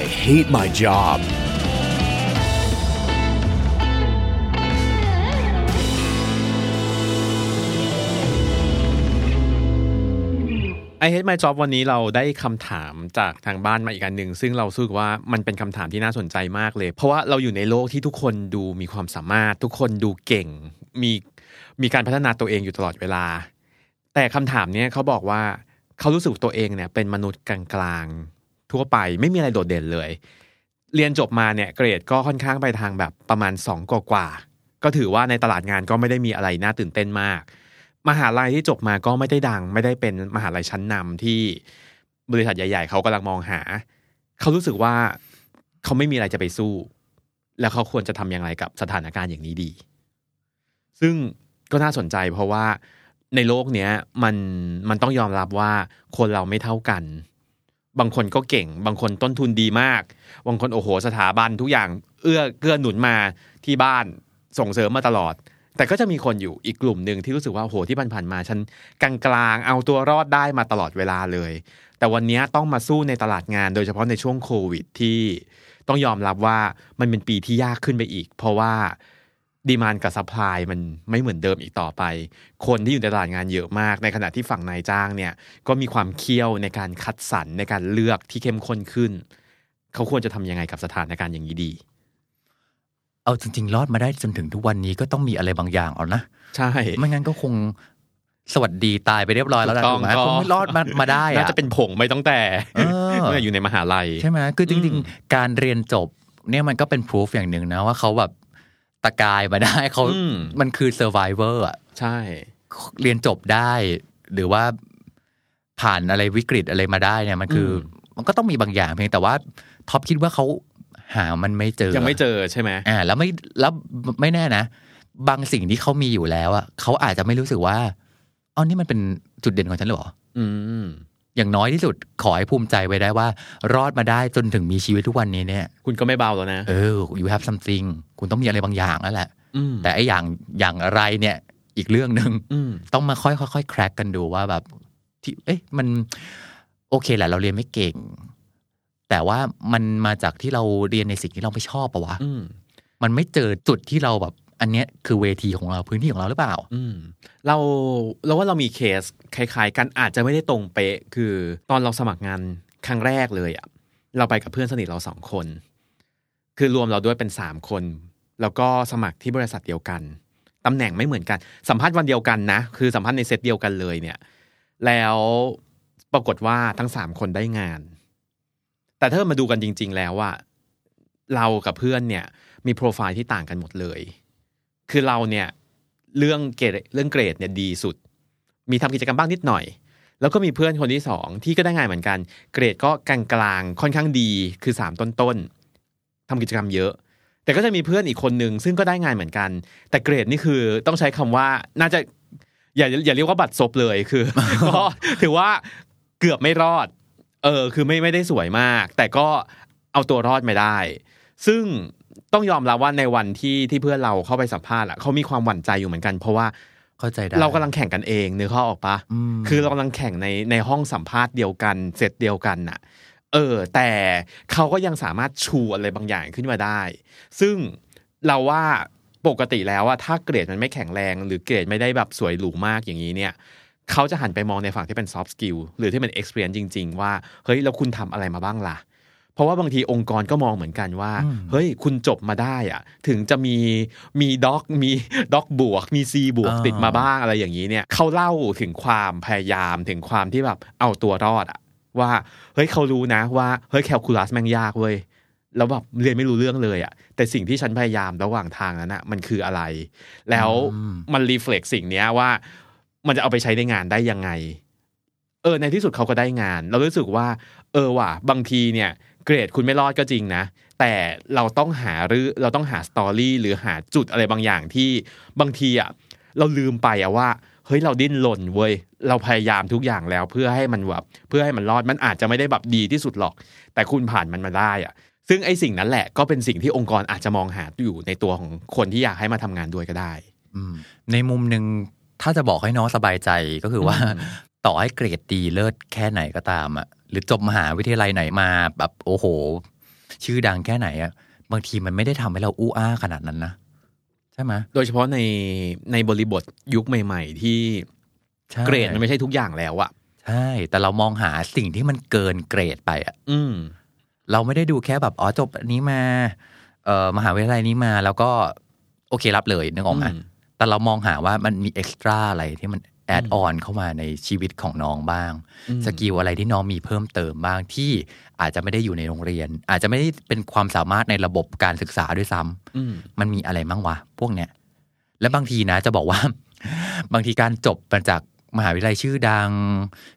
I hate my job I hate my job วันนี้เราได้คำถามจากทางบ้านมาอีกอันหนึ่งซึ่งเรารู้สึกว่ามันเป็นคำถามที่น่าสนใจมากเลยเพราะว่าเราอยู่ในโลกที่ทุกคนดูมีความสามารถทุกคนดูเก่งมีการพัฒนาตัวเองอยู่ตลอดเวลาแต่คำถามเนี้ยเขาบอกว่าเขารู้สึกตัวเองเนี่ยเป็นมนุษย์กลางๆทั่วไปไม่มีอะไรโดดเด่นเลยเรียนจบมาเนี่ยเกรดก็ค่อนข้างไปทางแบบประมาณ2กว่าก็ถือว่าในตลาดงานก็ไม่ได้มีอะไรน่าตื่นเต้นมากมหาลัยที่จบมาก็ไม่ได้ดังไม่ได้เป็นมหาลัยชั้นนำที่บริษัทใหญ่ๆเขากำลังมองหาเขารู้สึกว่าเขาไม่มีอะไรจะไปสู้แล้วเขาควรจะทำอย่างไรกับสถานการณ์อย่างนี้ดีซึ่งก็น่าสนใจเพราะว่าในโลกเนี้ยมันต้องยอมรับว่าคนเราไม่เท่ากันบางคนก็เก่งบางคนต้นทุนดีมากบางคนโอ้โหสถาบันทุกอย่างเกื้อหนุนมาที่บ้านส่งเสริมมาตลอดแต่ก็จะมีคนอยู่อีกกลุ่มนึงที่รู้สึกว่าโอ้โหที่ผ่านๆมาฉันกลางๆเอาตัวรอดได้มาตลอดเวลาเลยแต่วันนี้ต้องมาสู้ในตลาดงานโดยเฉพาะในช่วงโควิดที่ต้องยอมรับว่ามันเป็นปีที่ยากขึ้นไปอีกเพราะว่าดีมานด์กับซัพพลายมันไม่เหมือนเดิมอีกต่อไปคนที่อยู่ในตลาดงานเยอะมากในขณะที่ฝั่งนายจ้างเนี่ยก็มีความเคี่ยวในการคัดสรรในการเลือกที่เข้มข้นขึ้นเขาควรจะทำยังไงกับสถานการณ์อย่างนี้ดีเอาจริงๆรอดมาได้จนถึงทุกวันนี้ก็ต้องมีอะไรบางอย่างเอานะใช่ไม่งั้นก็คงสวัสดีตายไปเรียบร้อยแล้วนะถูกไหมคงไม่รอดมาได้น่าจะเป็นผงไม่ต้องแต่เมื่ออยู่ในมหาลัยใช่ไหมคือจริงๆการเรียนจบเนี่ยมันก็เป็น proof อย่างนึงนะว่าเขาแบบตะกายมาได้เขามันคือ survivor อ่ะใช่เรียนจบได้หรือว่าผ่านอะไรวิกฤตอะไรมาได้เนี่ยมันก็ต้องมีบางอย่างเพียงแต่ว่าท็อปคิดว่าเขาหามันไม่เจอยังไม่เจอใช่ไหมแล้วไม่แน่นะบางสิ่งที่เขามีอยู่แล้วอ่ะเขาอาจจะไม่รู้สึกว่าอ๋อนี่มันเป็นจุดเด่นของฉันหรือเปล่าอย่างน้อยที่สุดขอให้ภูมิใจไว้ได้ว่ารอดมาได้จนถึงมีชีวิตทุกวันนี้เนี่ยคุณก็ไม่เบาแล้วนะyou have something คุณต้องมีอะไรบางอย่างแล้วแหละแต่ไอ้อย่างอะไรเนี่ยอีกเรื่องนึงต้องมาค่อยๆแคร็กกันดูว่าแบบที่เอ๊ะมันโอเคแหละเราเรียนไม่เก่งแต่ว่ามันมาจากที่เราเรียนในสิ่งที่เราไม่ชอบป่ะวะมันไม่เจอจุดที่เราแบบอันเนี้ยคือเวทีของเราพื้นที่ของเราหรือเปล่าเราว่าเรามีเคสคล้ายๆกันอาจจะไม่ได้ตรงเป๊ะคือตอนเราสมัครงานครั้งแรกเลยอ่ะเราไปกับเพื่อนสนิทเรา2คนคือรวมเราด้วยเป็น3คนแล้วก็สมัครที่บริษัทเดียวกันตำแหน่งไม่เหมือนกันสัมภาษณ์วันเดียวกันนะคือสัมภาษณ์ในเซตเดียวกันเลยเนี่ยแล้วปรากฏว่าทั้ง3คนได้งานแต่ถ้ามาดูกันจริงๆแล้วว่าเรากับเพื่อนเนี่ยมีโปรไฟล์ที่ต่างกันหมดเลยคือเราเนี่ยเรื่องเกรดเนี่ยดีสุดมีทำกิจกรรมบ้างนิดหน่อยแล้วก็มีเพื่อนคนที่2ที่ก็ได้งานเหมือนกันเกรดก็กลางๆค่อนข้างดีคือ3ต้นๆทำกิจกรรมเยอะแต่ก็จะมีเพื่อนอีกคนนึงซึ่งก็ได้งานเหมือนกันแต่เกรดนี่คือต้องใช้คำว่าน่าจะอย่าเรียกว่าบัดซบเลยคือ ก็ถือว่าเกือบไม่รอดคือไม่ได้สวยมากแต่ก็เอาตัวรอดไม่ได้ซึ่งต้องยอมรับว่าในวันที่เพื่อนเราเข้าไปสัมภาษณ์อ่ะเขามีความหวั่นใจอยู่เหมือนกันเพราะว่าเข้าใจได้เรากำลังแข่งกันเองนึกเข้าออกปะคือเรากำลังแข่งในห้องสัมภาษณ์เดียวกันเซตเดียวกันน่ะแต่เขาก็ยังสามารถชูอะไรบางอย่างขึ้นมาได้ซึ่งเราว่าปกติแล้วว่าถ้าเกรดมันไม่แข็งแรงหรือเกรดไม่ได้แบบสวยหรูมากอย่างนี้เนี่ยเขาจะหันไปมองในฝั่งที่เป็น soft skill หรือที่เป็น experience จริงๆว่าเฮ้ยแล้วคุณทำอะไรมาบ้างล่ะเพราะว่าบางทีองค์กรก็มองเหมือนกันว่าเฮ้ยคุณจบมาได้อะถึงจะมีด็อกบวกมี C บวกติดมาบ้างอะไรอย่างนี้เนี่ยเขาเล่าถึงความพยายามถึงความที่แบบเอาตัวรอดอะว่าเฮ้ยเขารู้นะว่าเฮ้ยแคลคูลัสแม่งยากเว้ยแล้วแบบเรียนไม่รู้เรื่องเลยอะแต่สิ่งที่ฉันพยายามระหว่างทางนั้นอะมันคืออะไรแล้วมันรีเฟล็กสิ่งเนี้ยว่ามันจะเอาไปใช้ในงานได้ยังไง ในที่สุดเขาก็ได้งานเรารู้สึกว่าว่ะบางทีเนี่ยเกรดคุณไม่รอดก็จริงนะแต่เราต้องหาสตอรี่หรือหาจุดอะไรบางอย่างที่บางทีอ่ะเราลืมไปอ่ะว่าเฮ้ยเราดิ้นรนเว้ยเราพยายามทุกอย่างแล้วเพื่อให้มันรอดมันอาจจะไม่ได้แบบดีที่สุดหรอกแต่คุณผ่านมันมาได้อ่ะซึ่งไอ้สิ่งนั้นแหละก็เป็นสิ่งที่องค์กรอาจจะมองหาอยู่ในตัวของคนที่อยากให้มาทำงานด้วยก็ได้ในมุมนึงถ้าจะบอกให้น้องสบายใจก็คือว่าต่อให้เกรดดีเลิศแค่ไหนก็ตามอ่ะหรือจบมหาวิทยาลัยไหนมาแบบโอ้โหชื่อดังแค่ไหนอ่ะบางทีมันไม่ได้ทำให้เราอู้อ้าขนาดนั้นนะใช่ไหมโดยเฉพาะในบริบทยุคใหม่ๆที่เกรดมันไม่ใช่ทุกอย่างแล้วอ่ะใช่แต่เรามองหาสิ่งที่มันเกินเกรดไปอ่ะเราไม่ได้ดูแค่แบบอ๋อจบนี้มามหาวิทยาลัยนี้มาแล้วก็โอเครับเลยนึกออกไหมแต่เรามองหาว่ามันมีเอ็กซ์ตร้าอะไรที่มันแอดออนเข้ามาในชีวิตของน้องบ้างสกิลอะไรที่น้องมีเพิ่มเติมบ้างที่อาจจะไม่ได้อยู่ในโรงเรียนอาจจะไม่ได้เป็นความสามารถในระบบการศึกษาด้วยซ้ำมันมีอะไรบ้างวะพวกเนี้ยและบางทีนะจะบอกว่า บางทีการจบมาจากมหาวิทยาลัยชื่อดัง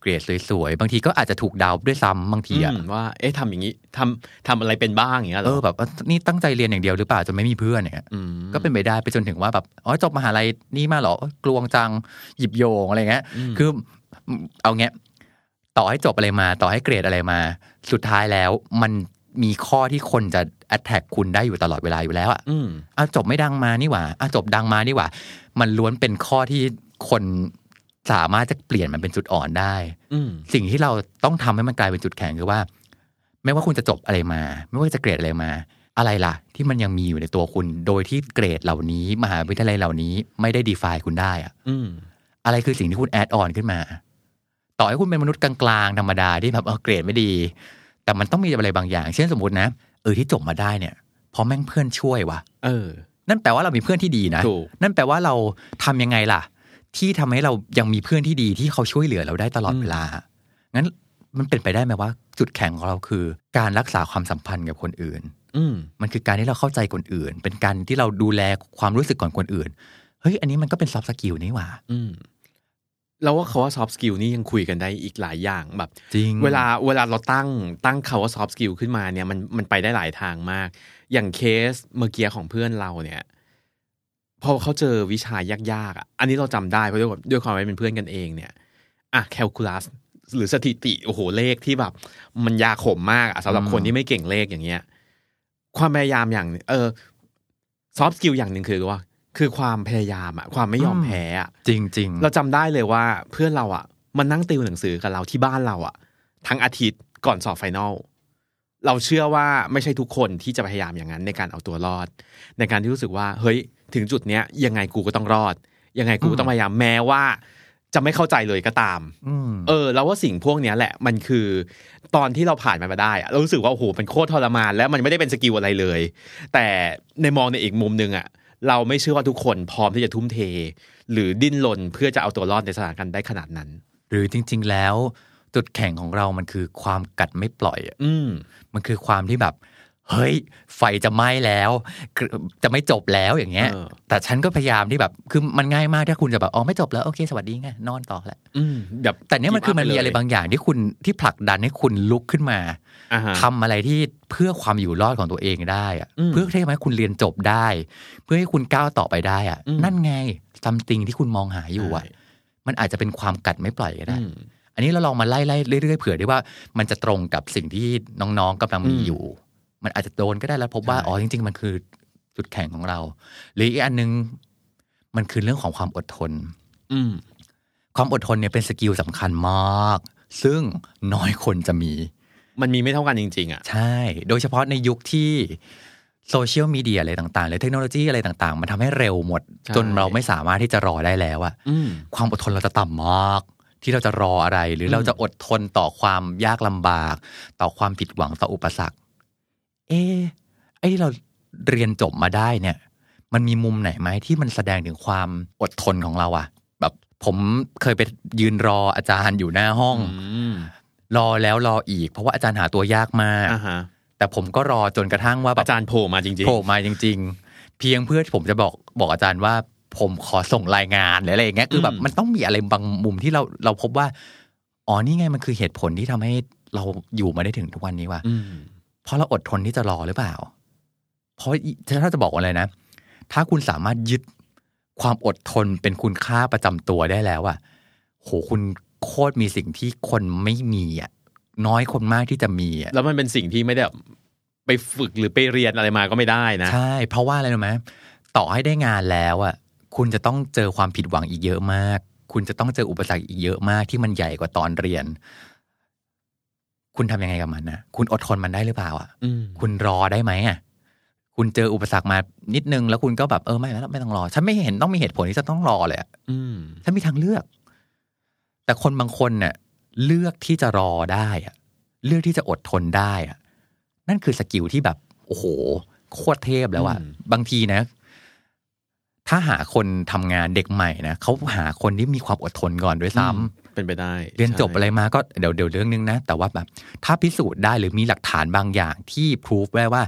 เกรดสวยๆบางทีก็อาจจะถูกดาวด้วยซ้ำบางทีอะว่าเอ๊ะทำอย่างนี้ทำอะไรเป็นบ้างอย่างเงี้ยแบบนี่ตั้งใจเรียนอย่างเดียวหรือเปล่าจนไม่มีเพื่อนเนี่ยก็เป็นไปได้ไปจนถึงว่าแบบอ๋อจบมหาลัยนี่มาเหรอกลวงจังหยิบโยงอะไรเงี้ยคือเอาเงี้ยต่อให้จบอะไรมาต่อให้เกรดอะไรมาสุดท้ายแล้วมันมีข้อที่คนจะแอทแทคคุณได้อยู่ตลอดเวลาอยู่แล้วอะจบไม่ดังมานี่หว่าจบดังมานี่หว่ามันล้วนเป็นข้อที่คนสามารถจะเปลี่ยนมันเป็นจุดอ่อนได้สิ่งที่เราต้องทำให้มันกลายเป็นจุดแข็งคือว่าไม่ว่าคุณจะจบอะไรมาไม่ว่าจะเกรดอะไรมาอะไรล่ะที่มันยังมีอยู่ในตัวคุณโดยที่เกรดเหล่านี้มหาวิทยาลัยเหล่านี้ไม่ได้ define คุณได้อ่ะอะไรคือสิ่งที่คุณ add on ขึ้นมาต่อให้คุณเป็นมนุษย์กลางๆธรรมดาที่แบบเกรดไม่ดีแต่มันต้องมีอะไรบางอย่างเช่นสมมตินะที่จบมาได้เนี่ยเพราะแม่งเพื่อนช่วยวะนั่นแปลว่าเรามีเพื่อนที่ดีนะนั่นแปลว่าเราทำยังไงล่ะที่ทำให้เรายังมีเพื่อนที่ดีที่เขาช่วยเหลือเราได้ตลอดเวลางั้นมันเป็นไปได้ไหมว่าจุดแข็งของเราคือการรักษาความสัมพันธ์กับคนอื่นมันคือการที่เราเข้าใจคนอื่นเป็นการที่เราดูแลความรู้สึกของคนอื่นเฮ้ยอันนี้มันก็เป็นซอฟต์สกิลนี่หว่าแล้วว่าคำว่าซอฟต์สกิลนี่ยังคุยกันได้อีกหลายอย่างแบบจริงเวลาเราตั้งคำว่าซอฟต์สกิลขึ้นมาเนี่ยมันไปได้หลายทางมากอย่างเคสเมื่อกี้ของเพื่อนเราเนี่ยพอเขาเจอวิชายากๆอันนี้เราจำได้เพราะด้วยความว่าเป็นเพื่อนกันเองเนี่ยแคลคูลัสหรือสถิติโอ้โหเลขที่แบบมันยาขมมากสำหรับคนที่ไม่เก่งเลขอย่างเงี้ยความพยายามอย่างซอฟต์สกิลอย่างหนึ่งคือว่าคือความพยายามความไม่ยอมแพ้จริงๆเราจำได้เลยว่าเพื่อนเรามันนั่งติวหนังสือกับเราที่บ้านเราทั้งอาทิตย์ก่อนสอบไฟนอลเราเชื่อว่าไม่ใช่ทุกคนที่จะพยายามอย่างนั้นในการเอาตัวรอดในการที่รู้สึกว่าเฮ้ยถึงจุดเนี้ยยังไงกูก็ต้องรอดยังไงกูก็ต้องพยายามแม้ว่าจะไม่เข้าใจเลยก็ตามแล้วว่าสิ่งพวกเนี้ยแหละมันคือตอนที่เราผ่านมันมาได้เรารู้สึกว่าโอ้โหมันโคตรทรมานแล้วมันไม่ได้เป็นสกิลอะไรเลยแต่ในมองในอีกมุมนึงเราไม่เชื่อว่าทุกคนพร้อมที่จะทุ่มเทหรือดิ้นรนเพื่อจะเอาตัวรอดในสถานการณ์ได้ขนาดนั้นหรือจริงๆแล้วจุดแข็งของเรามันคือความกัดไม่ปล่อยมันคือความที่แบบเฮ้ยไฟจะไหม้แล้วจะไม่จบแล้วอย่างเงี้ยแต่ฉันก็พยายามที่แบบคือมันง่ายมากถ้าคุณจะแบบอ๋อไม่จบแล้วโอเคสวัสดีไงนอนต่อแหละแบบแต่เนี้ยมันคือมันมีอะไรบางอย่างที่คุณที่ผลักดันให้คุณลุกขึ้นมาทำอะไรที่เพื่อความอยู่รอดของตัวเองได้เพื่อให้คุณเรียนจบได้เพื่อให้คุณก้าวต่อไปได้นั่นไงซัมติงที่คุณมองหาอยู่มันอาจจะเป็นความกัดไม่ปล่อยก็ได้อันนี้เราลองมาไล่ๆเรื่อยๆเผื่อได้ว่ามันจะตรงกับสิ่งที่น้องๆกำลังมีอยู่มันอาจจะโดนก็ได้แล้วพบว่าอ๋อจริงๆมันคือจุดแข็งของเราหรืออีกอันนึงมันคือเรื่องของความอดทนความอดทนเนี่ยเป็นสกิลสำคัญมากซึ่งน้อยคนจะมีมันมีไม่เท่ากันจริงๆใช่โดยเฉพาะในยุคที่โซเชียลมีเดียอะไรต่างๆหรือเทคโนโลยีอะไรต่างๆมันทำให้เร็วหมดจนเราไม่สามารถที่จะรอได้แล้วความอดทนเราจะต่ำมากที่เราจะรออะไรหรือเราจะอดทนต่อความยากลำบากต่อความผิดหวังต่ออุปสรรคไอ้ที่เราเรียนจบมาได้เนี่ยมันมีมุมไหนไหมที่มันแสดงถึงความอดทนของเราแบบผมเคยไปยืนรออาจารย์อยู่หน้าห้องรอแล้วรออีกเพราะว่าอาจารย์หาตัวยากมากแต่ผมก็รอจนกระทั่งว่าอาจารย์โผล่มาจริงๆเพียงเพื่อผมจะบอกอาจารย์ว่าผมขอส่งรายงานหรืออะไรอย่างเงี้ยคือแบบมันต้องมีอะไรบางมุมที่เราพบว่า อ๋อนี่ไงมันคือเหตุผลที่ทำให้เราอยู่มาได้ถึงทุกวันนี้ว่ะเพราะเราอดทนที่จะรอหรือเปล่าเพราะถ้าจะบอกอะไรนะถ้าคุณสามารถยึดความอดทนเป็นคุณค่าประจำตัวได้แล้วอ่ะโหคุณโคตรมีสิ่งที่คนไม่มีอ่ะน้อยคนมากที่จะมีอ่ะแล้วมันเป็นสิ่งที่ไม่ได้ไปฝึกหรือไปเรียนอะไรมาก็ไม่ได้นะใช่เพราะว่าอะไรรู้ไหมต่อให้ได้งานแล้วอ่ะคุณจะต้องเจอความผิดหวังอีกเยอะมากคุณจะต้องเจออุปสรรคอีกเยอะมากที่มันใหญ่กว่าตอนเรียนคุณทำยังไงกับมันนะคุณอดทนมันได้หรือเปล่าอ่ะคุณรอได้ไหมอ่ะคุณเจออุปสรรคมานิดนึงแล้วคุณก็แบบไม่ต้องรอฉันไม่เห็นต้องมีเหตุผลที่จะต้องรอเลยอ่ะฉันมีทางเลือกแต่คนบางคนเนี่ยเลือกที่จะรอได้อ่ะเลือกที่จะอดทนได้อ่ะนั่นคือสกิลที่แบบโอ้โหโคตรเทพแล้วอ่ะบางทีนะถ้าหาคนทำงานเด็กใหม่นะเขาหาคนที่มีความอดทนก่อนด้วยซ้ำเป็นไปได้เรียนจบอะไรมาก็เดี๋ยวเรื่องนึงนะแต่ว่าแบบถ้าพิสูจน์ได้หรือมีหลักฐานบางอย่างที่พิสูจน์ได้ว่า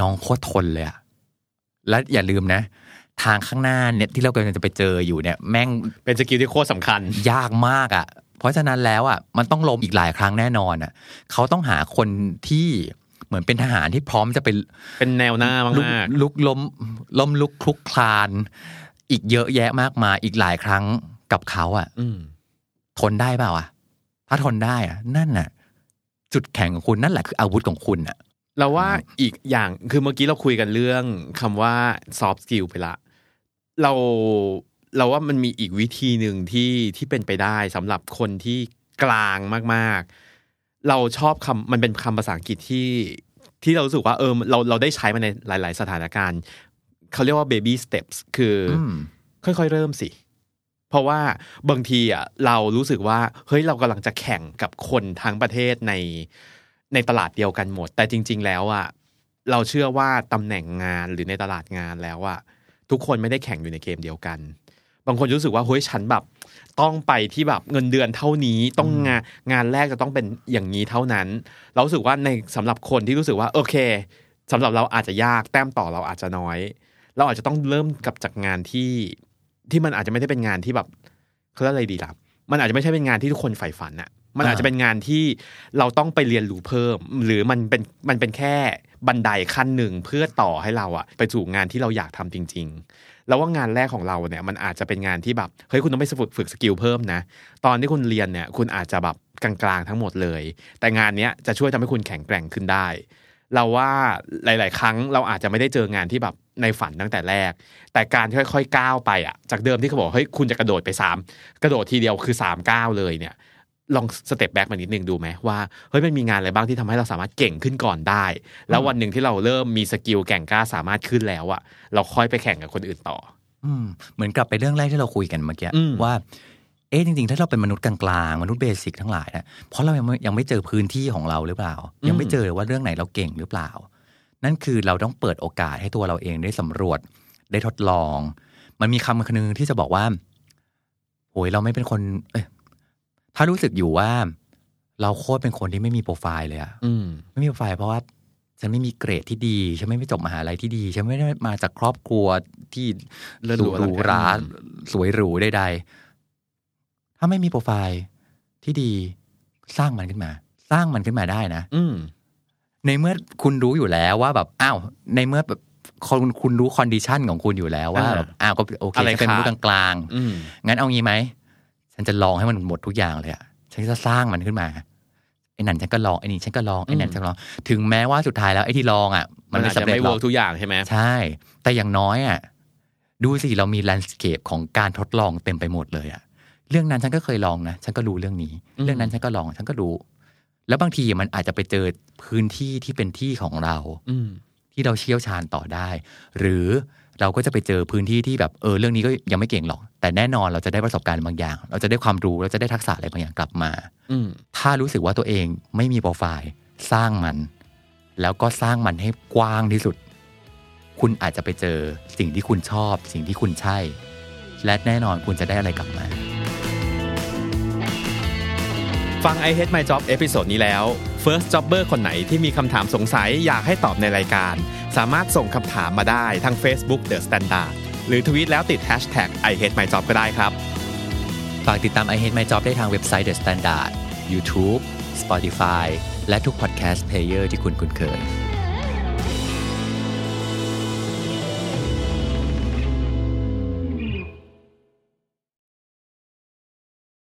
น้องโคตรทนเลยอ่ะและอย่าลืมนะทางข้างหน้าเนี่ยที่เรากำลังจะไปเจออยู่เนี่ยแม่งเป็นสกิลที่โคตรสำคัญยากมากอ่ะเพราะฉะนั้นแล้วอ่ะมันต้องล้มอีกหลายครั้งแน่นอนอ่ะเขาต้องหาคนที่เหมือนเป็นทหารที่พร้อมจะเป็นแนวหน้ามากๆลุกล้มลุกคลุกคลานอีกเยอะแยะมากมายอีกหลายครั้งกับเขาอ่ะทนได้เปล่าอ่ะถ้าทนได้อ่ะนั่นน่ะจุดแข็งของคุณนั่นแหละคืออาวุธของคุณอ่ะเราว่าอีกอย่างคือเมื่อกี้เราคุยกันเรื่องคำว่า soft skill ไปละเราว่ามันมีอีกวิธีหนึ่งที่เป็นไปได้สำหรับคนที่กลางมากๆเราชอบคำมันเป็นคำภาษาอังกฤษที่เรารู้สึกว่าเราได้ใช้มาในหลายๆสถานการณ์เขาเรียกว่า baby steps คือค่อยๆเริ่มสิเพราะว่าบางทีอ่ะเรารู้สึกว่าเฮ้ยเรากำลังจะแข่งกับคนทั้งประเทศในตลาดเดียวกันหมดแต่จริงๆแล้วอ่ะเราเชื่อว่าตำแหน่งงานหรือในตลาดงานแล้วอ่ะทุกคนไม่ได้แข่งอยู่ในเกมเดียวกันบางคนรู้สึกว่าเฮ้ยฉันแบบต้องไปที่แบบเงินเดือนเท่านี้ต้องงานแรกจะต้องเป็นอย่างนี้เท่านั้นเรารู้สึกว่าในสำหรับคนที่รู้สึกว่าโอเคสำหรับเราอาจจะยากแต้มต่อเราอาจจะน้อยเราอาจจะต้องเริ่มกับจากงานที่มันอาจจะไม่ได้เป็นงานที่แบบเขาเรียกอะไรดีล่ะมันอาจจะไม่ใช่เป็นงานที่ทุกคนใฝ่ฝันอะมันอาจจะเป็นงานที่เราต้องไปเรียนรู้เพิ่มหรือมันเป็นแค่บันไดขั้นหนึ่งเพื่อต่อให้เราอะไปสู่งานที่เราอยากทำจริงๆแล้วว่างานแรกของเราเนี่ยมันอาจจะเป็นงานที่แบบเฮ้ยคุณต้องไปฝึกสกิลเพิ่มนะตอนที่คุณเรียนเนี่ยคุณอาจจะแบบกลางๆทั้งหมดเลยแต่งานเนี้ยจะช่วยทำให้คุณแข็งแกร่งขึ้นได้เราว่าหลายๆครั้งเราอาจจะไม่ได้เจองานที่แบบในฝันตั้งแต่แรกแต่การค่อยๆก้าวไปอะจากเดิมที่เขาบอกเฮ้ยคุณจะกระโดดไป3กระโดดทีเดียวคือ3ก้าวเลยเนี่ยลองสเต็ปแบ็กมานิดนึงดูไหมว่าเฮ้ยมันมีงานอะไรบ้างที่ทำให้เราสามารถเก่งขึ้นก่อนได้แล้ววันหนึ่งที่เราเริ่มมีสกิลแก่งกล้าสามารถขึ้นแล้วอะเราค่อยไปแข่งกับคนอื่นต่อเหมือนกลับไปเรื่องแรกที่เราคุยกันเมื่อกี้ว่าจริงๆถ้าเราเป็นมนุษย์กลางๆมนุษย์เบสิกทั้งหลายนะเพราะเรายังไม่เจอพื้นที่ของเราหรือเปล่ายังไม่เจอว่าเรื่องไหนเราเก่งหรือเปล่านั่นคือเราต้องเปิดโอกาสให้ตัวเราเองได้สำรวจได้ทดลองมันมีคำนึงที่จะบอกว่าโอยเราไม่เป็นคนถ้ารู้สึกอยู่ว่าเราโคตรเป็นคนที่ไม่มีโปรไฟล์เลยอ่ะไม่มีโปรไฟล์เพราะว่าฉันไม่มีเกรดที่ดีฉันไม่จบมหาลัยที่ดีฉันไม่ได้มาจากครอบครัวที่หรูหราสวยหรูใดๆถ้าไม่มีโปรไฟล์ที่ดีสร้างมันขึ้นมาได้นะในเมื่อคุณรู้อยู่แล้วว่าแบบอ้าวในเมื่อแบบคุณรู้คอนดิชันของคุณอยู่แล้วว่าแบบอ้าวก็โอเคเป็นผู้กลางๆงั้นเอางี้ไหมฉันจะลองให้มันหมดทุกอย่างเลยอ่ะฉันจะสร้างมันขึ้นมาไอ้นั่นฉันก็ลองไอ้นี่ฉันก็ลองไอ้นั่นฉันก็ลองถึงแม้ว่าสุดท้ายแล้วไอ้ที่ลองอ่ะมันไม่สำเร็จหรอกทุกอย่างใช่ไหมใช่แต่อย่างน้อยอ่ะดูสิเรามีแลนด์สเคปของการทดลองเต็มไปหมดเลยอ่ะเรื่องนั้นฉันก็เคยลองนะฉันก็รู้เรื่องนี้เรื่องนั้นฉันก็ลองฉันก็รู้แล้วบางทีมันอาจจะไปเจอพื้นที่ที่เป็นที่ของเราที่เราเชี่ยวชาญต่อได้หรือเราก็จะไปเจอพื้นที่ที่แบบเรื่องนี้ก็ยังไม่เก่งหรอกแต่แน่นอนเราจะได้ประสบการณ์บางอย่างเราจะได้ความรู้เราจะได้ทักษะอะไรบางอย่างกลับมาถ้ารู้สึกว่าตัวเองไม่มีโปรไฟล์สร้างมันแล้วก็สร้างมันให้กว้างที่สุดคุณอาจจะไปเจอสิ่งที่คุณชอบสิ่งที่คุณใช่และแน่นอนคุณจะได้อะไรกลับมาฟัง I Hate My Job เอพิโซดนี้แล้ว First Jobber คนไหนที่มีคำถามสงสัยอยากให้ตอบในรายการสามารถส่งคำถามมาได้ทาง Facebook The Standard หรือทวีตแล้วติด #I Hate My Job ก็ได้ครับฝากติดตาม I Hate My Job ได้ทางเว็บไซต์ The Standard YouTube, Spotify และทุก Podcast Player ที่คุณคุ้นเคย